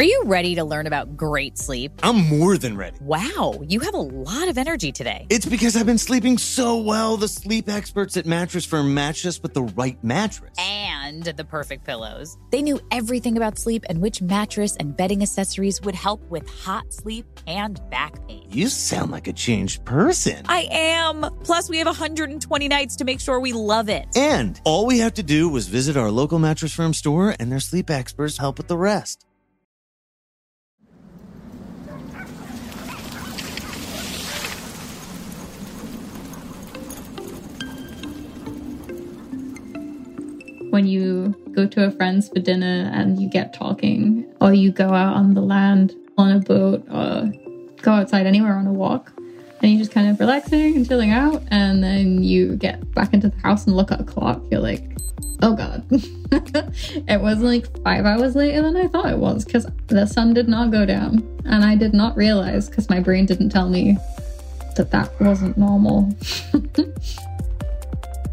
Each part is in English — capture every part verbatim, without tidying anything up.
Are you ready to learn about great sleep? I'm more than ready. Wow, you have a lot of energy today. It's because I've been sleeping so well. The sleep experts at Mattress Firm matched us with the right mattress. And the perfect pillows. They knew everything about sleep and which mattress and bedding accessories would help with hot sleep and back pain. You sound like a changed person. I am. Plus, we have one hundred twenty nights to make sure we love it. And all we have to do was visit our local Mattress Firm store, and their sleep experts help with the rest. When you go to a friend's for dinner and you get talking, or you go out on the land on a boat, or go outside anywhere on a walk, and you're just kind of relaxing and chilling out, and then you get back into the house and look at the clock, you're like, oh God. It was like five hours later than I thought it was, because the sun did not go down, and I did not realize because my brain didn't tell me that that wasn't normal.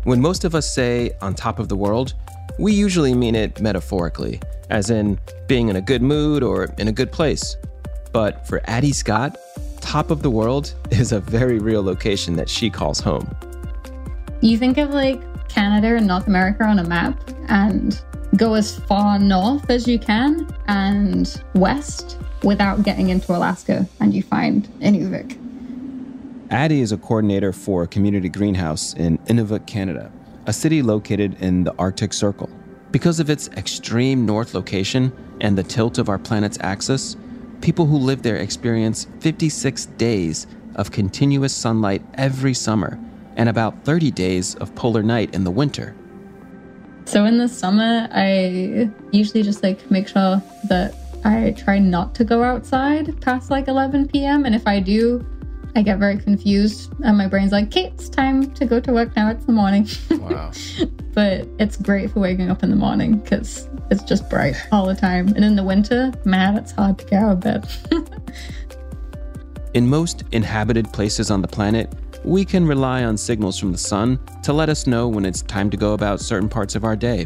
When most of us say on top of the world, we usually mean it metaphorically, as in being in a good mood or in a good place. But for Addy Scott, top of the world is a very real location that she calls home. You think of like Canada and North America on a map and go as far north as you can and west without getting into Alaska, and you find Inuvik. Addy is a coordinator for Community Greenhouse in Inuvik, Canada, a city located in the Arctic Circle. Because of its extreme north location and the tilt of our planet's axis, people who live there experience fifty-six days of continuous sunlight every summer and about thirty days of polar night in the winter. So in the summer, I usually just like make sure that I try not to go outside past like eleven p.m. And if I do, I get very confused and my brain's like, okay, it's time to go to work now, it's the morning. Wow. But it's great for waking up in the morning because it's just bright all the time. And in the winter, man, it's hard to get out of bed. In most inhabited places on the planet, we can rely on signals from the sun to let us know when it's time to go about certain parts of our day.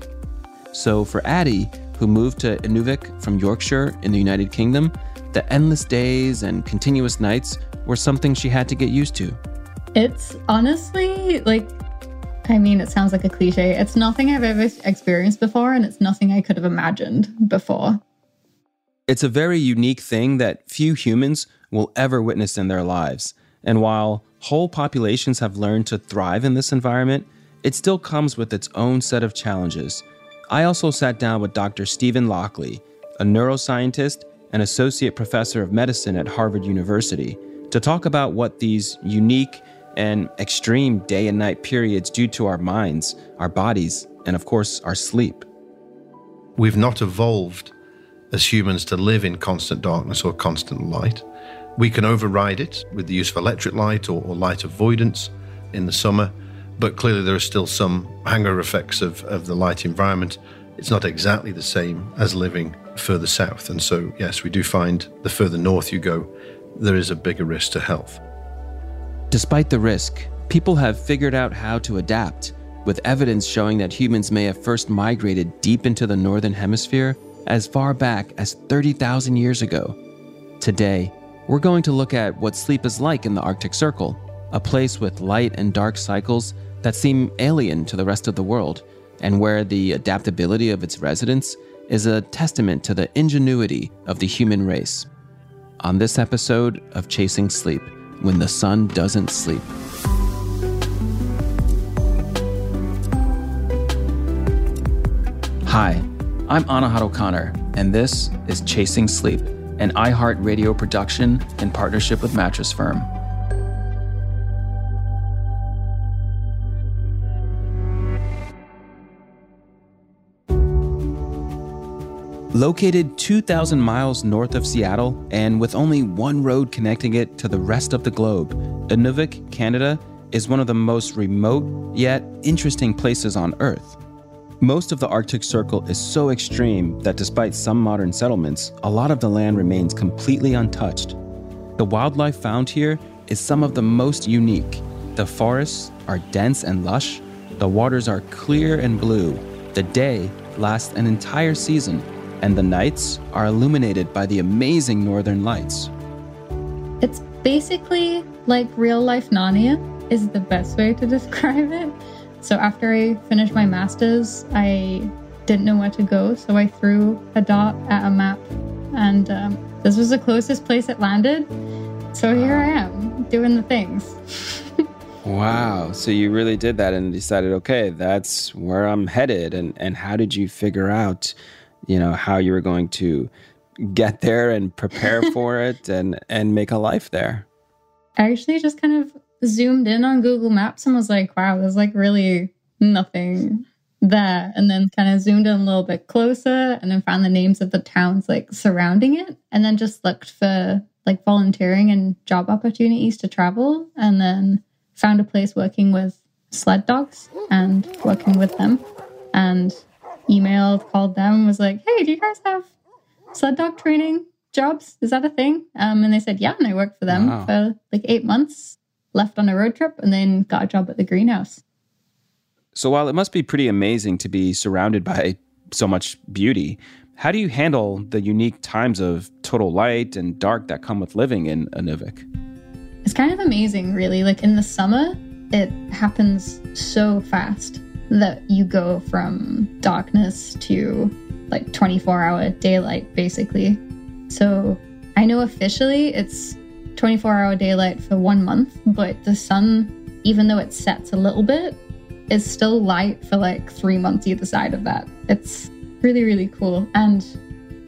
So for Addy, who moved to Inuvik from Yorkshire in the United Kingdom, the endless days and continuous nights were something she had to get used to. It's honestly, like, I mean, it sounds like a cliche. It's nothing I've ever experienced before, and it's nothing I could have imagined before. It's a very unique thing that few humans will ever witness in their lives. And while whole populations have learned to thrive in this environment, it still comes with its own set of challenges. I also sat down with Doctor Stephen Lockley, a neuroscientist and associate professor of medicine at Harvard University, to talk about what these unique and extreme day and night periods do to our minds, our bodies, and of course, our sleep. We've not evolved as humans to live in constant darkness or constant light. We can override it with the use of electric light or, or light avoidance in the summer, but clearly there are still some hangover effects of, of the light environment. It's not exactly the same as living further south. And so, yes, we do find the further north you go, there is a bigger risk to health. Despite the risk, people have figured out how to adapt, with evidence showing that humans may have first migrated deep into the northern hemisphere as far back as thirty thousand years ago. Today, we're going to look at what sleep is like in the Arctic Circle, a place with light and dark cycles that seem alien to the rest of the world, and where the adaptability of its residents is a testament to the ingenuity of the human race. On this episode of Chasing Sleep, when the sun doesn't sleep. Hi, I'm Anahad O'Connor, and this is Chasing Sleep, an iHeartRadio production in partnership with Mattress Firm. Located two thousand miles north of Seattle and with only one road connecting it to the rest of the globe, Inuvik, Canada, is one of the most remote yet interesting places on Earth. Most of the Arctic Circle is so extreme that despite some modern settlements, a lot of the land remains completely untouched. The wildlife found here is some of the most unique. The forests are dense and lush, the waters are clear and blue, the day lasts an entire season, and the nights are illuminated by the amazing northern lights. It's basically like real-life Narnia is the best way to describe it. So after I finished my master's, I didn't know where to go, so I threw a dart at a map, and um, this was the closest place it landed. So here I am, doing the things. Wow. So you really did that and decided, okay, that's where I'm headed. And, and how did you figure out, you know, how you were going to get there and prepare for it and, and make a life there? I actually just kind of zoomed in on Google Maps and was like, wow, there's like really nothing there. And then kind of zoomed in a little bit closer and then found the names of the towns like surrounding it. And then just looked for like volunteering and job opportunities to travel. And then found a place working with sled dogs and working with them, and emailed, called them, was like, hey, do you guys have sled dog training jobs? Is that a thing? Um, and they said, yeah, and I worked for them wow. for like eight months, left on a road trip, and then got a job at the greenhouse. So while it must be pretty amazing to be surrounded by so much beauty, how do you handle the unique times of total light and dark that come with living in Inuvik? It's kind of amazing, really. Like in the summer, it happens so fast that you go from darkness to like twenty-four hour daylight, basically. So I know officially it's twenty-four hour daylight for one month, but the sun, even though it sets a little bit, is still light for like three months either side of that. It's really, really cool. And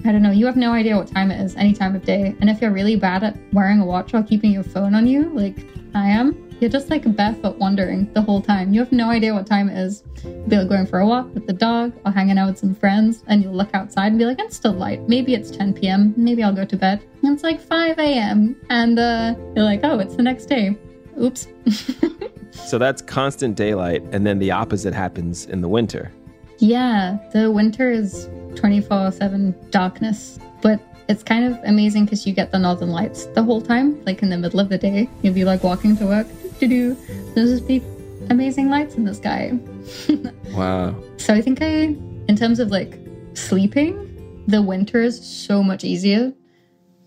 I don't know, you have no idea what time it is, any time of day. And if you're really bad at wearing a watch or keeping your phone on you, like I am, you're just like barefoot wandering the whole time. You have no idea what time it is. You'll be like going for a walk with the dog or hanging out with some friends, and you'll look outside and be like, it's still light. Maybe it's ten p.m. Maybe I'll go to bed. And it's like five a.m. And uh, you're like, oh, it's the next day. Oops. So that's constant daylight. And then the opposite happens in the winter. Yeah, the winter is twenty-four seven darkness, but it's kind of amazing because you get the northern lights the whole time. Like in the middle of the day, you'll be like walking to work, doo-doo-doo, there's just be amazing lights in the sky. Wow. So I think I, in terms of like sleeping, the winter is so much easier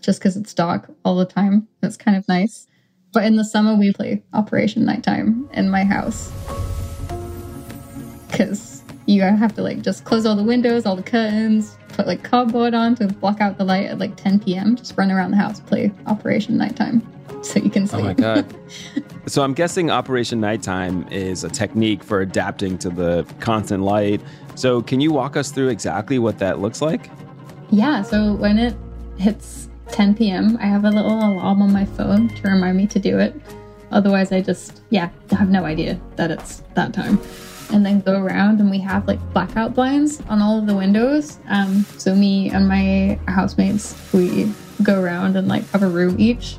just because it's dark all the time. It's kind of nice. But in the summer, we play Operation Nighttime in my house because you have to like just close all the windows, all the curtains, put like cardboard on to block out the light at like ten p.m. Just run around the house, play Operation Nighttime so you can sleep. Oh my God. So I'm guessing Operation Nighttime is a technique for adapting to the constant light. So can you walk us through exactly what that looks like? Yeah. So when it hits ten p.m., I have a little alarm on my phone to remind me to do it. Otherwise, I just, yeah, have no idea that it's that time. And then go around, and we have like blackout blinds on all of the windows. Um, so me and my housemates, we go around and like have a room each.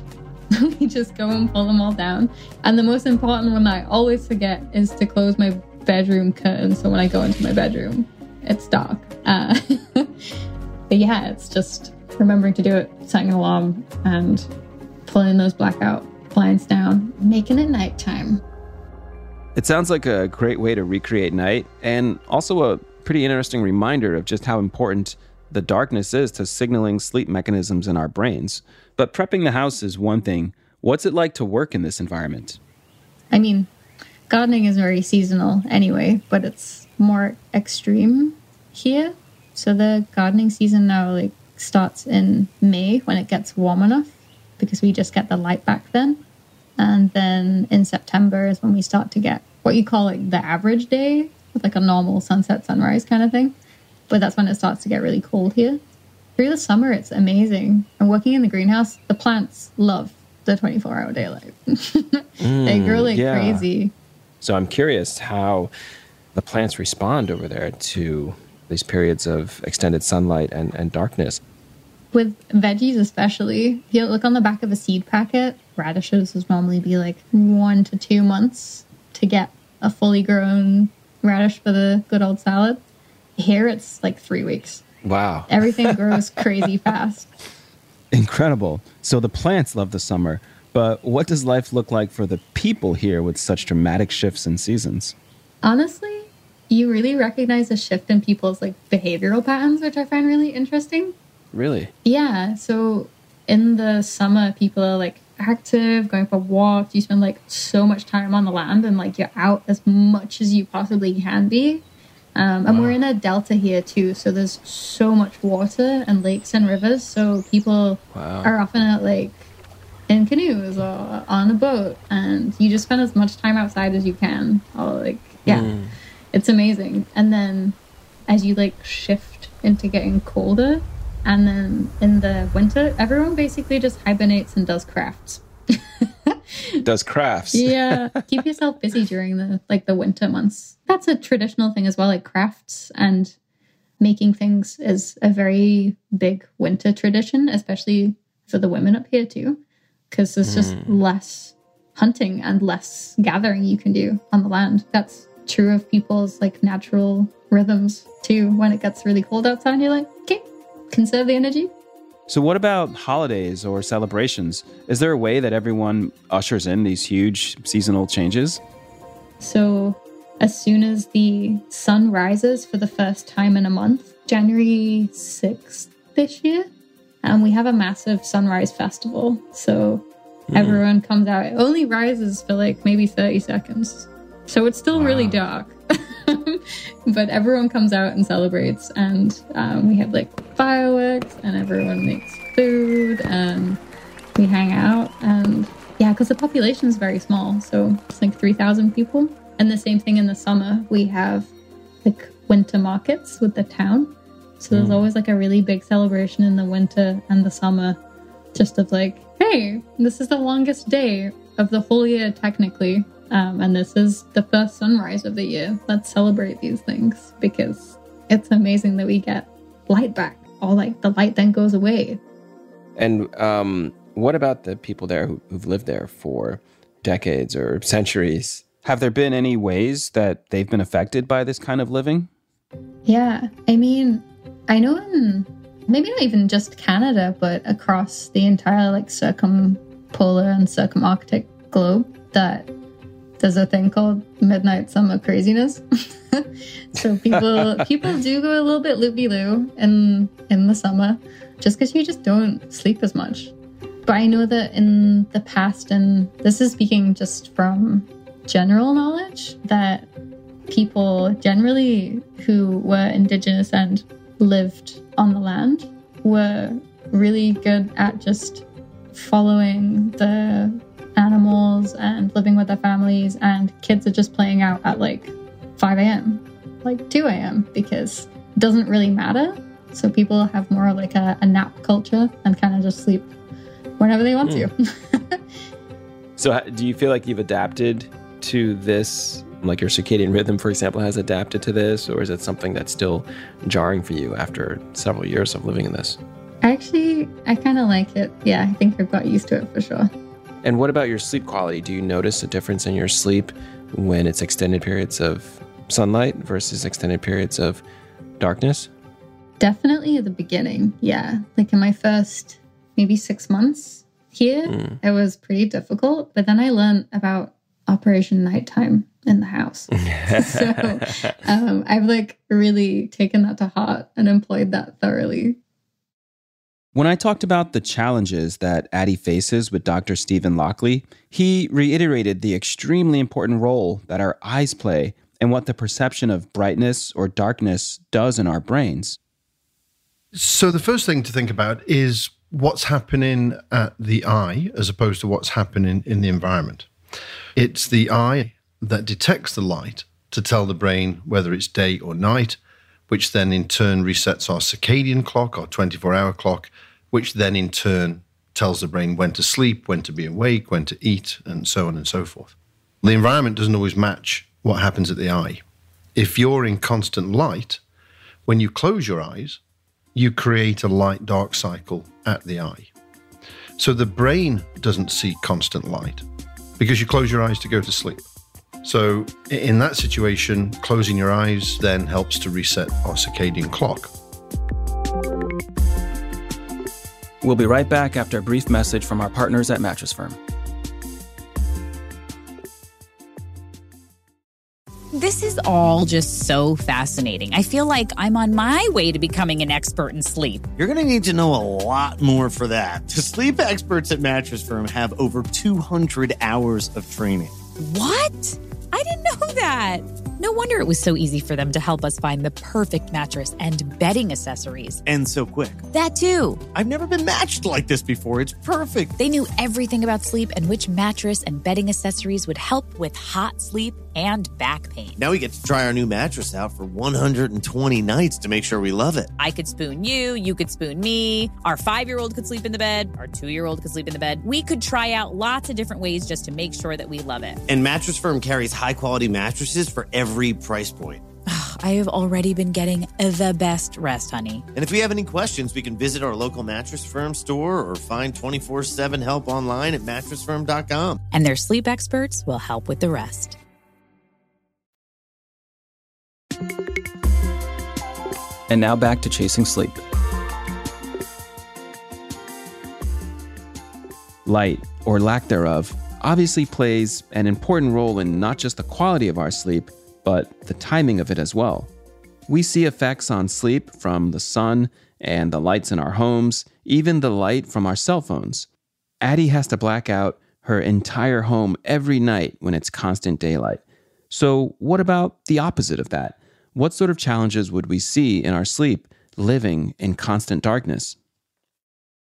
We just go and pull them all down. And the most important one I always forget is to close my bedroom curtain. So when I go into my bedroom, it's dark. Uh, but yeah, it's just remembering to do it, setting an alarm, and pulling those blackout blinds down, making it nighttime. It sounds like a great way to recreate night, and also a pretty interesting reminder of just how important the darkness is to signaling sleep mechanisms in our brains. But prepping the house is one thing. What's it like to work in this environment? I mean, gardening is very seasonal anyway, but it's more extreme here. So the gardening season now like starts in May when it gets warm enough because we just get the light back then. And then in September is when we start to get what you call like the average day, with like a normal sunset, sunrise kind of thing. But that's when it starts to get really cold here. Through the summer, it's amazing. And working in the greenhouse, the plants love the twenty-four hour daylight. mm, they grow like yeah. crazy. So I'm curious how the plants respond over there to these periods of extended sunlight and, and darkness. With veggies especially, if you look on the back of a seed packet, radishes would normally be like one to two months to get a fully grown radish for the good old salad. Here it's like three weeks. Wow. Everything grows crazy fast. Incredible. So the plants love the summer, but what does life look like for the people here with such dramatic shifts in seasons? Honestly, you really recognize a shift in people's like behavioral patterns, which I find really interesting. Really? Yeah. So in the summer, people are like active, going for walks. You spend like so much time on the land and like you're out as much as you possibly can be. Um, and wow. We're in a delta here too. So there's so much water and lakes and rivers. So people wow. are often at like in canoes or on a boat, and you just spend as much time outside as you can. Or like, yeah, mm. it's amazing. And then as you like shift into getting colder, and then in the winter, everyone basically just hibernates and does crafts. Does crafts. Yeah. Keep yourself busy during the like the winter months. That's a traditional thing as well, like crafts and making things is a very big winter tradition, especially for the women up here too, because there's just mm. less hunting and less gathering you can do on the land. That's true of people's like natural rhythms too. When it gets really cold outside, you're like, okay, conserve the energy. So what about holidays or celebrations? Is there a way that everyone ushers in these huge seasonal changes? So as soon as the sun rises for the first time in a month, January sixth this year, and we have a massive sunrise festival. So mm. everyone comes out. It only rises for like maybe thirty seconds. So it's still wow. really dark. But everyone comes out and celebrates, and um, we have like fireworks, and everyone makes food, and we hang out. And yeah, because the population is very small, so it's like three thousand people. And the same thing in the summer, we have like winter markets with the town. So there's mm. always like a really big celebration in the winter and the summer, just of like, hey, this is the longest day of the whole year technically. Um, and this is the first sunrise of the year. Let's celebrate these things, because it's amazing that we get light back, or like the light then goes away. And um, what about the people there who, who've lived there for decades or centuries? Have there been any ways that they've been affected by this kind of living? Yeah, I mean, I know in maybe not even just Canada, but across the entire like circumpolar and circumarctic globe, that there's a thing called midnight summer craziness. So people people do go a little bit loopy-loo in, in the summer, just because you just don't sleep as much. But I know that in the past, and this is speaking just from general knowledge, that people generally who were Indigenous and lived on the land were really good at just following the animals and living with their families, and kids are just playing out at like five a.m. like two a.m. because it doesn't really matter. So people have more like a, a nap culture and kind of just sleep whenever they want mm. to. So do you feel like you've adapted to this, like your circadian rhythm, for example, has adapted to this, or is it something that's still jarring for you after several years of living in this? Actually, I kind of like it. Yeah, I think I've got used to it for sure. And what about your sleep quality? Do you notice a difference in your sleep when it's extended periods of sunlight versus extended periods of darkness? Definitely at the beginning, yeah. Like in my first maybe six months here, mm. it was pretty difficult. But then I learned about Operation Nighttime in the house. So um, I've like really taken that to heart and employed that thoroughly. When I talked about the challenges that Addy faces with Doctor Stephen Lockley, he reiterated the extremely important role that our eyes play and what the perception of brightness or darkness does in our brains. So the first thing to think about is what's happening at the eye as opposed to what's happening in the environment. It's the eye that detects the light to tell the brain whether it's day or night, which then in turn resets our circadian clock, our twenty-four hour clock, which then in turn tells the brain when to sleep, when to be awake, when to eat, and so on and so forth. The environment doesn't always match what happens at the eye. If you're in constant light, when you close your eyes, you create a light-dark cycle at the eye. So the brain doesn't see constant light because you close your eyes to go to sleep. So in that situation, closing your eyes then helps to reset our circadian clock. We'll be right back after a brief message from our partners at Mattress Firm. This is all just so fascinating. I feel like I'm on my way to becoming an expert in sleep. You're going to need to know a lot more for that. The sleep experts at Mattress Firm have over two hundred hours of training. What? I didn't know that. No wonder it was so easy for them to help us find the perfect mattress and bedding accessories. And so quick. That too. I've never been matched like this before. It's perfect. They knew everything about sleep and which mattress and bedding accessories would help with hot sleep and back pain. Now we get to try our new mattress out for one hundred twenty nights to make sure we love it. I could spoon you, you could spoon me, our five-year-old could sleep in the bed, our two-year-old could sleep in the bed. We could try out lots of different ways just to make sure that we love it. And Mattress Firm carries high-quality mattresses for every price point. I have already been getting the best rest, honey. And if we have any questions, we can visit our local Mattress Firm store or find twenty-four seven help online at mattress firm dot com. And their sleep experts will help with the rest. And now back to Chasing Sleep. Light, or lack thereof, obviously plays an important role in not just the quality of our sleep, but the timing of it as well. We see effects on sleep from the sun and the lights in our homes, even the light from our cell phones. Addy has to black out her entire home every night when it's constant daylight. So what about the opposite of that? What sort of challenges would we see in our sleep living in constant darkness?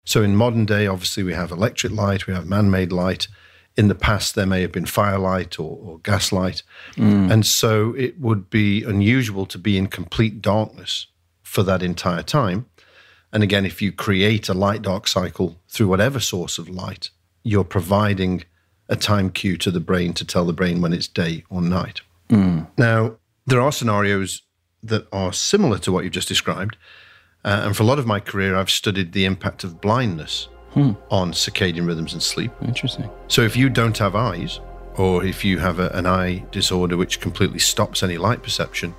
So in modern day, obviously, we have electric light, we have man-made light. In the past, there may have been firelight or, or gaslight. Mm. And so it would be unusual to be in complete darkness for that entire time. And again, if you create a light-dark cycle through whatever source of light, you're providing a time cue to the brain to tell the brain when it's day or night. Mm. Now, there are scenarios that are similar to what you've just described. Uh, and for a lot of my career, I've studied the impact of blindness hmm. on circadian rhythms and sleep. Interesting. So if you don't have eyes, or if you have a, an eye disorder which completely stops any light perception,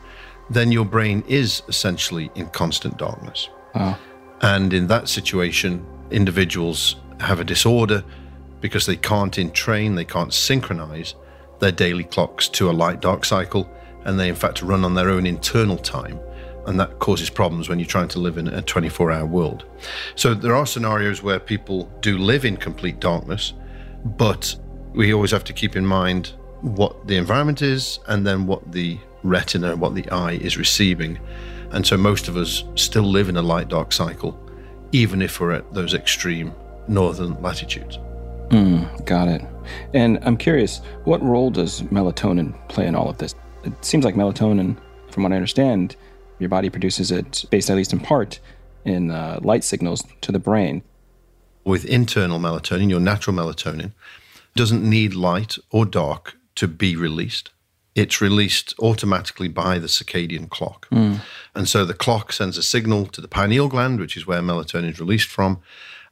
then your brain is essentially in constant darkness. Wow. And in that situation, individuals have a disorder because they can't entrain, they can't synchronize their daily clocks to a light-dark cycle, and they in fact run on their own internal time. And that causes problems when you're trying to live in a twenty-four hour world. So there are scenarios where people do live in complete darkness, but we always have to keep in mind what the environment is and then what the retina, what the eye is receiving. And so most of us still live in a light-dark cycle, even if we're at those extreme northern latitudes. Mm, got it. And I'm curious, what role does melatonin play in all of this? It seems like melatonin, from what I understand, your body produces it, based at least in part, in uh, light signals to the brain. With internal melatonin, your natural melatonin doesn't need light or dark to be released. It's released automatically by the circadian clock. Mm. And so the clock sends a signal to the pineal gland, which is where melatonin is released from,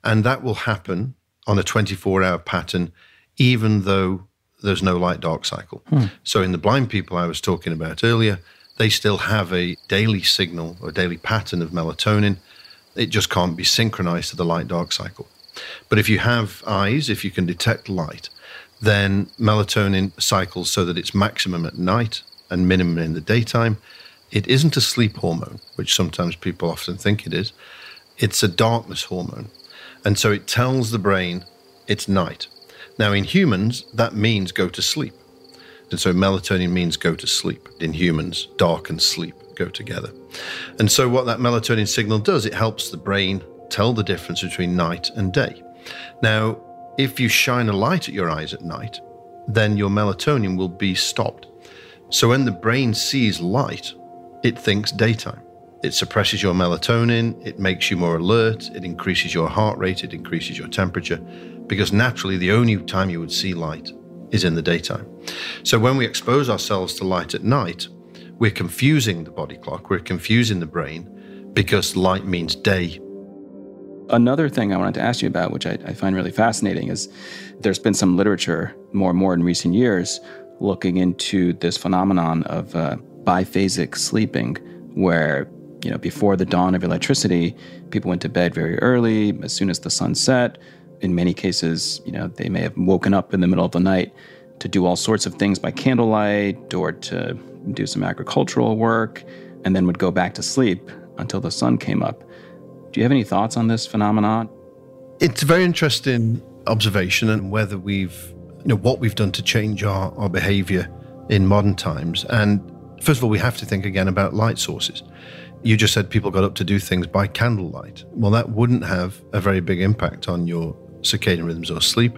and that will happen on a twenty-four hour pattern, even though there's no light-dark cycle. Hmm. So in the blind people I was talking about earlier, they still have a daily signal or daily pattern of melatonin. It just can't be synchronized to the light-dark cycle. But if you have eyes, if you can detect light, then melatonin cycles so that it's maximum at night and minimum in the daytime. It isn't a sleep hormone, which sometimes people often think it is. It's a darkness hormone. And so it tells the brain it's night. Now, in humans, that means go to sleep. And so melatonin means go to sleep. In humans, dark and sleep go together. And so what that melatonin signal does, it helps the brain tell the difference between night and day. Now, if you shine a light at your eyes at night, then your melatonin will be stopped. So when the brain sees light, it thinks daytime. It suppresses your melatonin, it makes you more alert, it increases your heart rate, it increases your temperature, because naturally the only time you would see light is in the daytime. So when we expose ourselves to light at night, we're confusing the body clock, we're confusing the brain, because light means day. Another thing I wanted to ask you about, which I, I find really fascinating, is there's been some literature more and more in recent years looking into this phenomenon of uh, biphasic sleeping, where you know, before the dawn of electricity, people went to bed very early, as soon as the sun set. In many cases, you know, they may have woken up in the middle of the night to do all sorts of things by candlelight or to and do some agricultural work, and then would go back to sleep until the sun came up. Do you have any thoughts on this phenomenon? It's a very interesting observation, and whether we've, you know, what we've done to change our, our behavior in modern times. And first of all, we have to think again about light sources. You just said people got up to do things by candlelight. Well, that wouldn't have a very big impact on your circadian rhythms or sleep.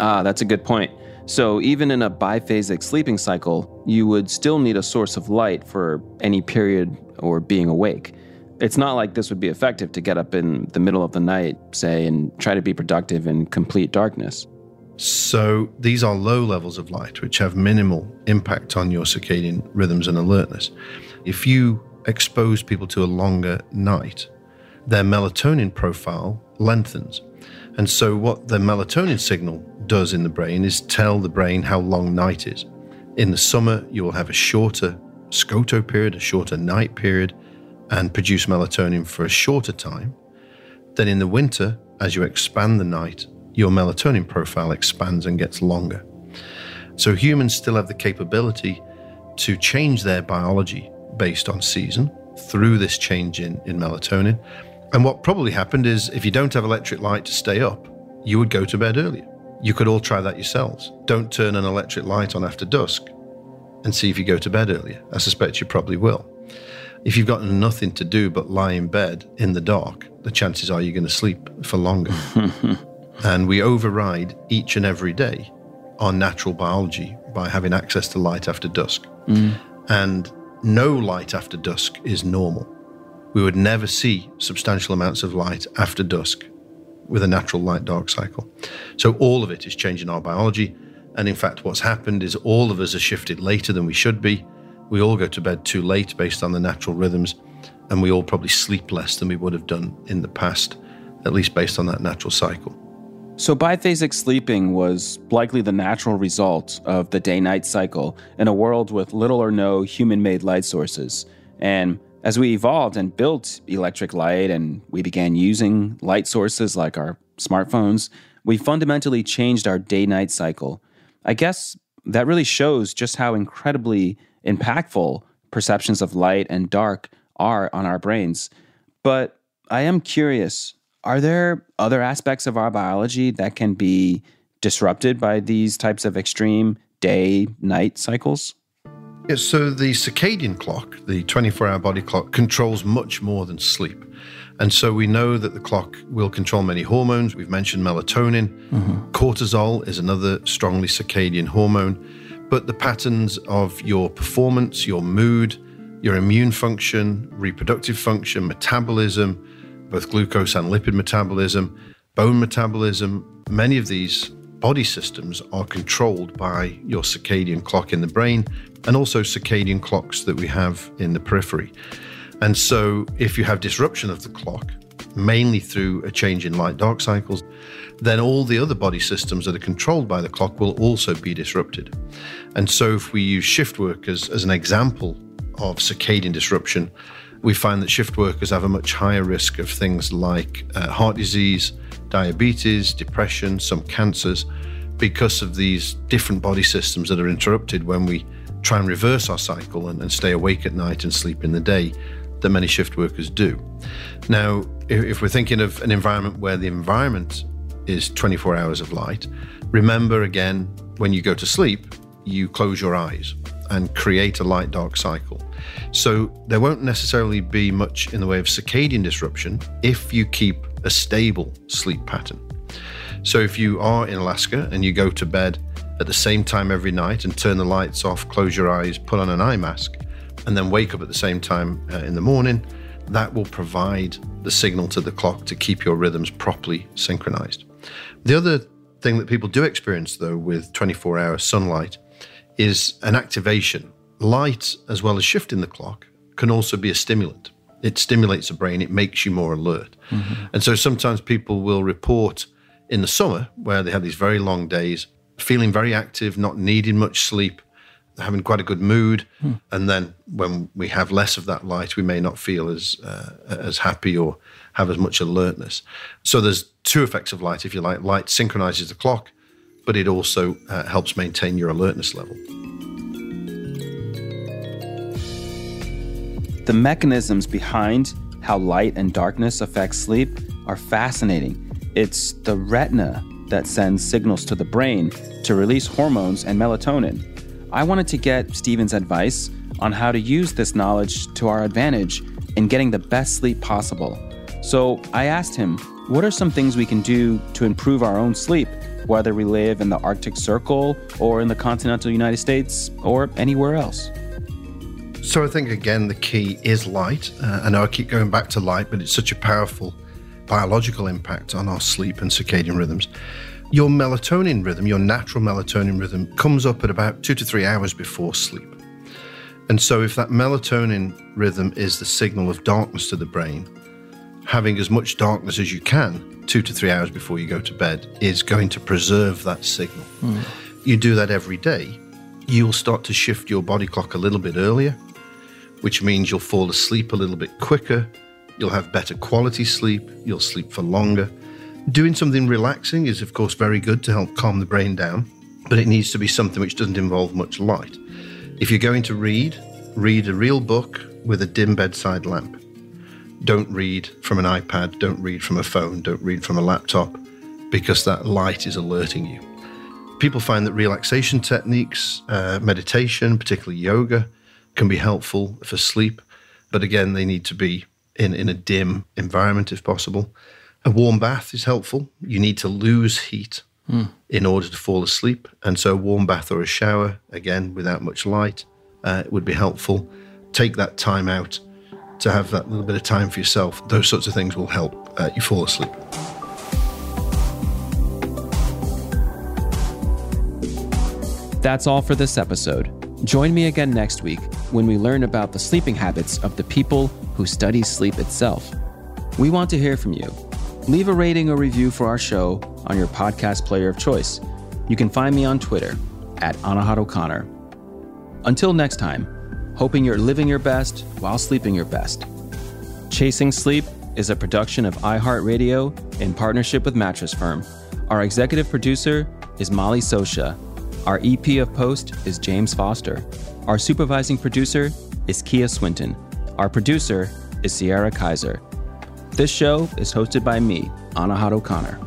Ah, that's a good point. So even in a biphasic sleeping cycle, you would still need a source of light for any period or being awake. It's not like this would be effective to get up in the middle of the night, say, and try to be productive in complete darkness. So these are low levels of light, which have minimal impact on your circadian rhythms and alertness. If you expose people to a longer night, their melatonin profile lengthens. And so what the melatonin signal does in the brain is tell the brain how long night is. In the summer, you will have a shorter SCOTO period, a shorter night period, and produce melatonin for a shorter time. Then in the winter, as you expand the night, your melatonin profile expands and gets longer. So humans still have the capability to change their biology based on season through this change in, in melatonin. And what probably happened is, if you don't have electric light to stay up, you would go to bed earlier. You could all try that yourselves. Don't turn an electric light on after dusk and see if you go to bed earlier. I suspect you probably will. If you've got nothing to do but lie in bed in the dark, the chances are you're going to sleep for longer. And we override each and every day our natural biology by having access to light after dusk. Mm. And no light after dusk is normal. We would never see substantial amounts of light after dusk with a natural light-dark cycle. So all of it is changing our biology. And in fact, what's happened is all of us are shifted later than we should be. We all go to bed too late based on the natural rhythms, and we all probably sleep less than we would have done in the past, at least based on that natural cycle. So biphasic sleeping was likely the natural result of the day-night cycle in a world with little or no human-made light sources. And as we evolved and built electric light and we began using light sources like our smartphones, we fundamentally changed our day-night cycle. I guess that really shows just how incredibly impactful perceptions of light and dark are on our brains. But I am curious, are there other aspects of our biology that can be disrupted by these types of extreme day-night cycles? Yeah, so the circadian clock, the twenty-four hour body clock, controls much more than sleep. And so we know that the clock will control many hormones. We've mentioned melatonin. Mm-hmm. Cortisol is another strongly circadian hormone. But the patterns of your performance, your mood, your immune function, reproductive function, metabolism, both glucose and lipid metabolism, bone metabolism, many of these body systems are controlled by your circadian clock in the brain, and also circadian clocks that we have in the periphery. And so if you have disruption of the clock, mainly through a change in light-dark cycles, then all the other body systems that are controlled by the clock will also be disrupted. And so if we use shift workers as an example of circadian disruption, we find that shift workers have a much higher risk of things like uh, heart disease, diabetes, depression, some cancers, because of these different body systems that are interrupted when we try and reverse our cycle and, and stay awake at night and sleep in the day that many shift workers do. Now, if, if we're thinking of an environment where the environment is twenty-four hours of light, remember again, when you go to sleep, you close your eyes and create a light-dark cycle. So there won't necessarily be much in the way of circadian disruption if you keep a stable sleep pattern. So if you are in Alaska and you go to bed at the same time every night and turn the lights off, close your eyes, put on an eye mask, and then wake up at the same time uh, in the morning, that will provide the signal to the clock to keep your rhythms properly synchronized. The other thing that people do experience, though, with twenty-four hour sunlight is an activation. Light, as well as shifting the clock, can also be a stimulant. It stimulates the brain, it makes you more alert. Mm-hmm. And so sometimes people will report in the summer, where they have these very long days, feeling very active, not needing much sleep, having quite a good mood. Hmm. And then when we have less of that light, we may not feel as uh, as happy or have as much alertness. So there's two effects of light, if you like. Light synchronizes the clock, but it also uh, helps maintain your alertness level. The mechanisms behind how light and darkness affect sleep are fascinating. It's the retina that sends signals to the brain to release hormones and melatonin. I wanted to get Stephen's advice on how to use this knowledge to our advantage in getting the best sleep possible. So I asked him, what are some things we can do to improve our own sleep, whether we live in the Arctic Circle or in the continental United States or anywhere else? So I think, again, the key is light. Uh, I know I keep going back to light, but it's such a powerful biological impact on our sleep and circadian rhythms. Your melatonin rhythm, your natural melatonin rhythm, comes up at about two to three hours before sleep. And so if that melatonin rhythm is the signal of darkness to the brain, having as much darkness as you can two to three hours before you go to bed is going to preserve that signal. Mm. You do that every day, you'll start to shift your body clock a little bit earlier, which means you'll fall asleep a little bit quicker, you'll have better quality sleep, you'll sleep for longer. Doing something relaxing is, of course, very good to help calm the brain down, but it needs to be something which doesn't involve much light. If you're going to read, read a real book with a dim bedside lamp. Don't read from an iPad, don't read from a phone, don't read from a laptop, because that light is alerting you. People find that relaxation techniques, uh, meditation, particularly yoga, can be helpful for sleep, but again, they need to be in, in a dim environment if possible. A warm bath is helpful. You need to lose heat mm. in order to fall asleep, and so a warm bath or a shower, again, without much light, uh, would be helpful. Take that time out to have that little bit of time for yourself. Those sorts of things will help uh, you fall asleep. That's all for this episode. Join me again next week when we learn about the sleeping habits of the people who study sleep itself. We want to hear from you. Leave a rating or review for our show on your podcast player of choice. You can find me on Twitter at Anahad O'Connor. Until next time, hoping you're living your best while sleeping your best. Chasing Sleep is a production of iHeartRadio in partnership with Mattress Firm. Our executive producer is Molly Sosha. Our E P of Post is James Foster. Our supervising producer is Kia Swinton. Our producer is Sierra Kaiser. This show is hosted by me, Anahad O'Connor.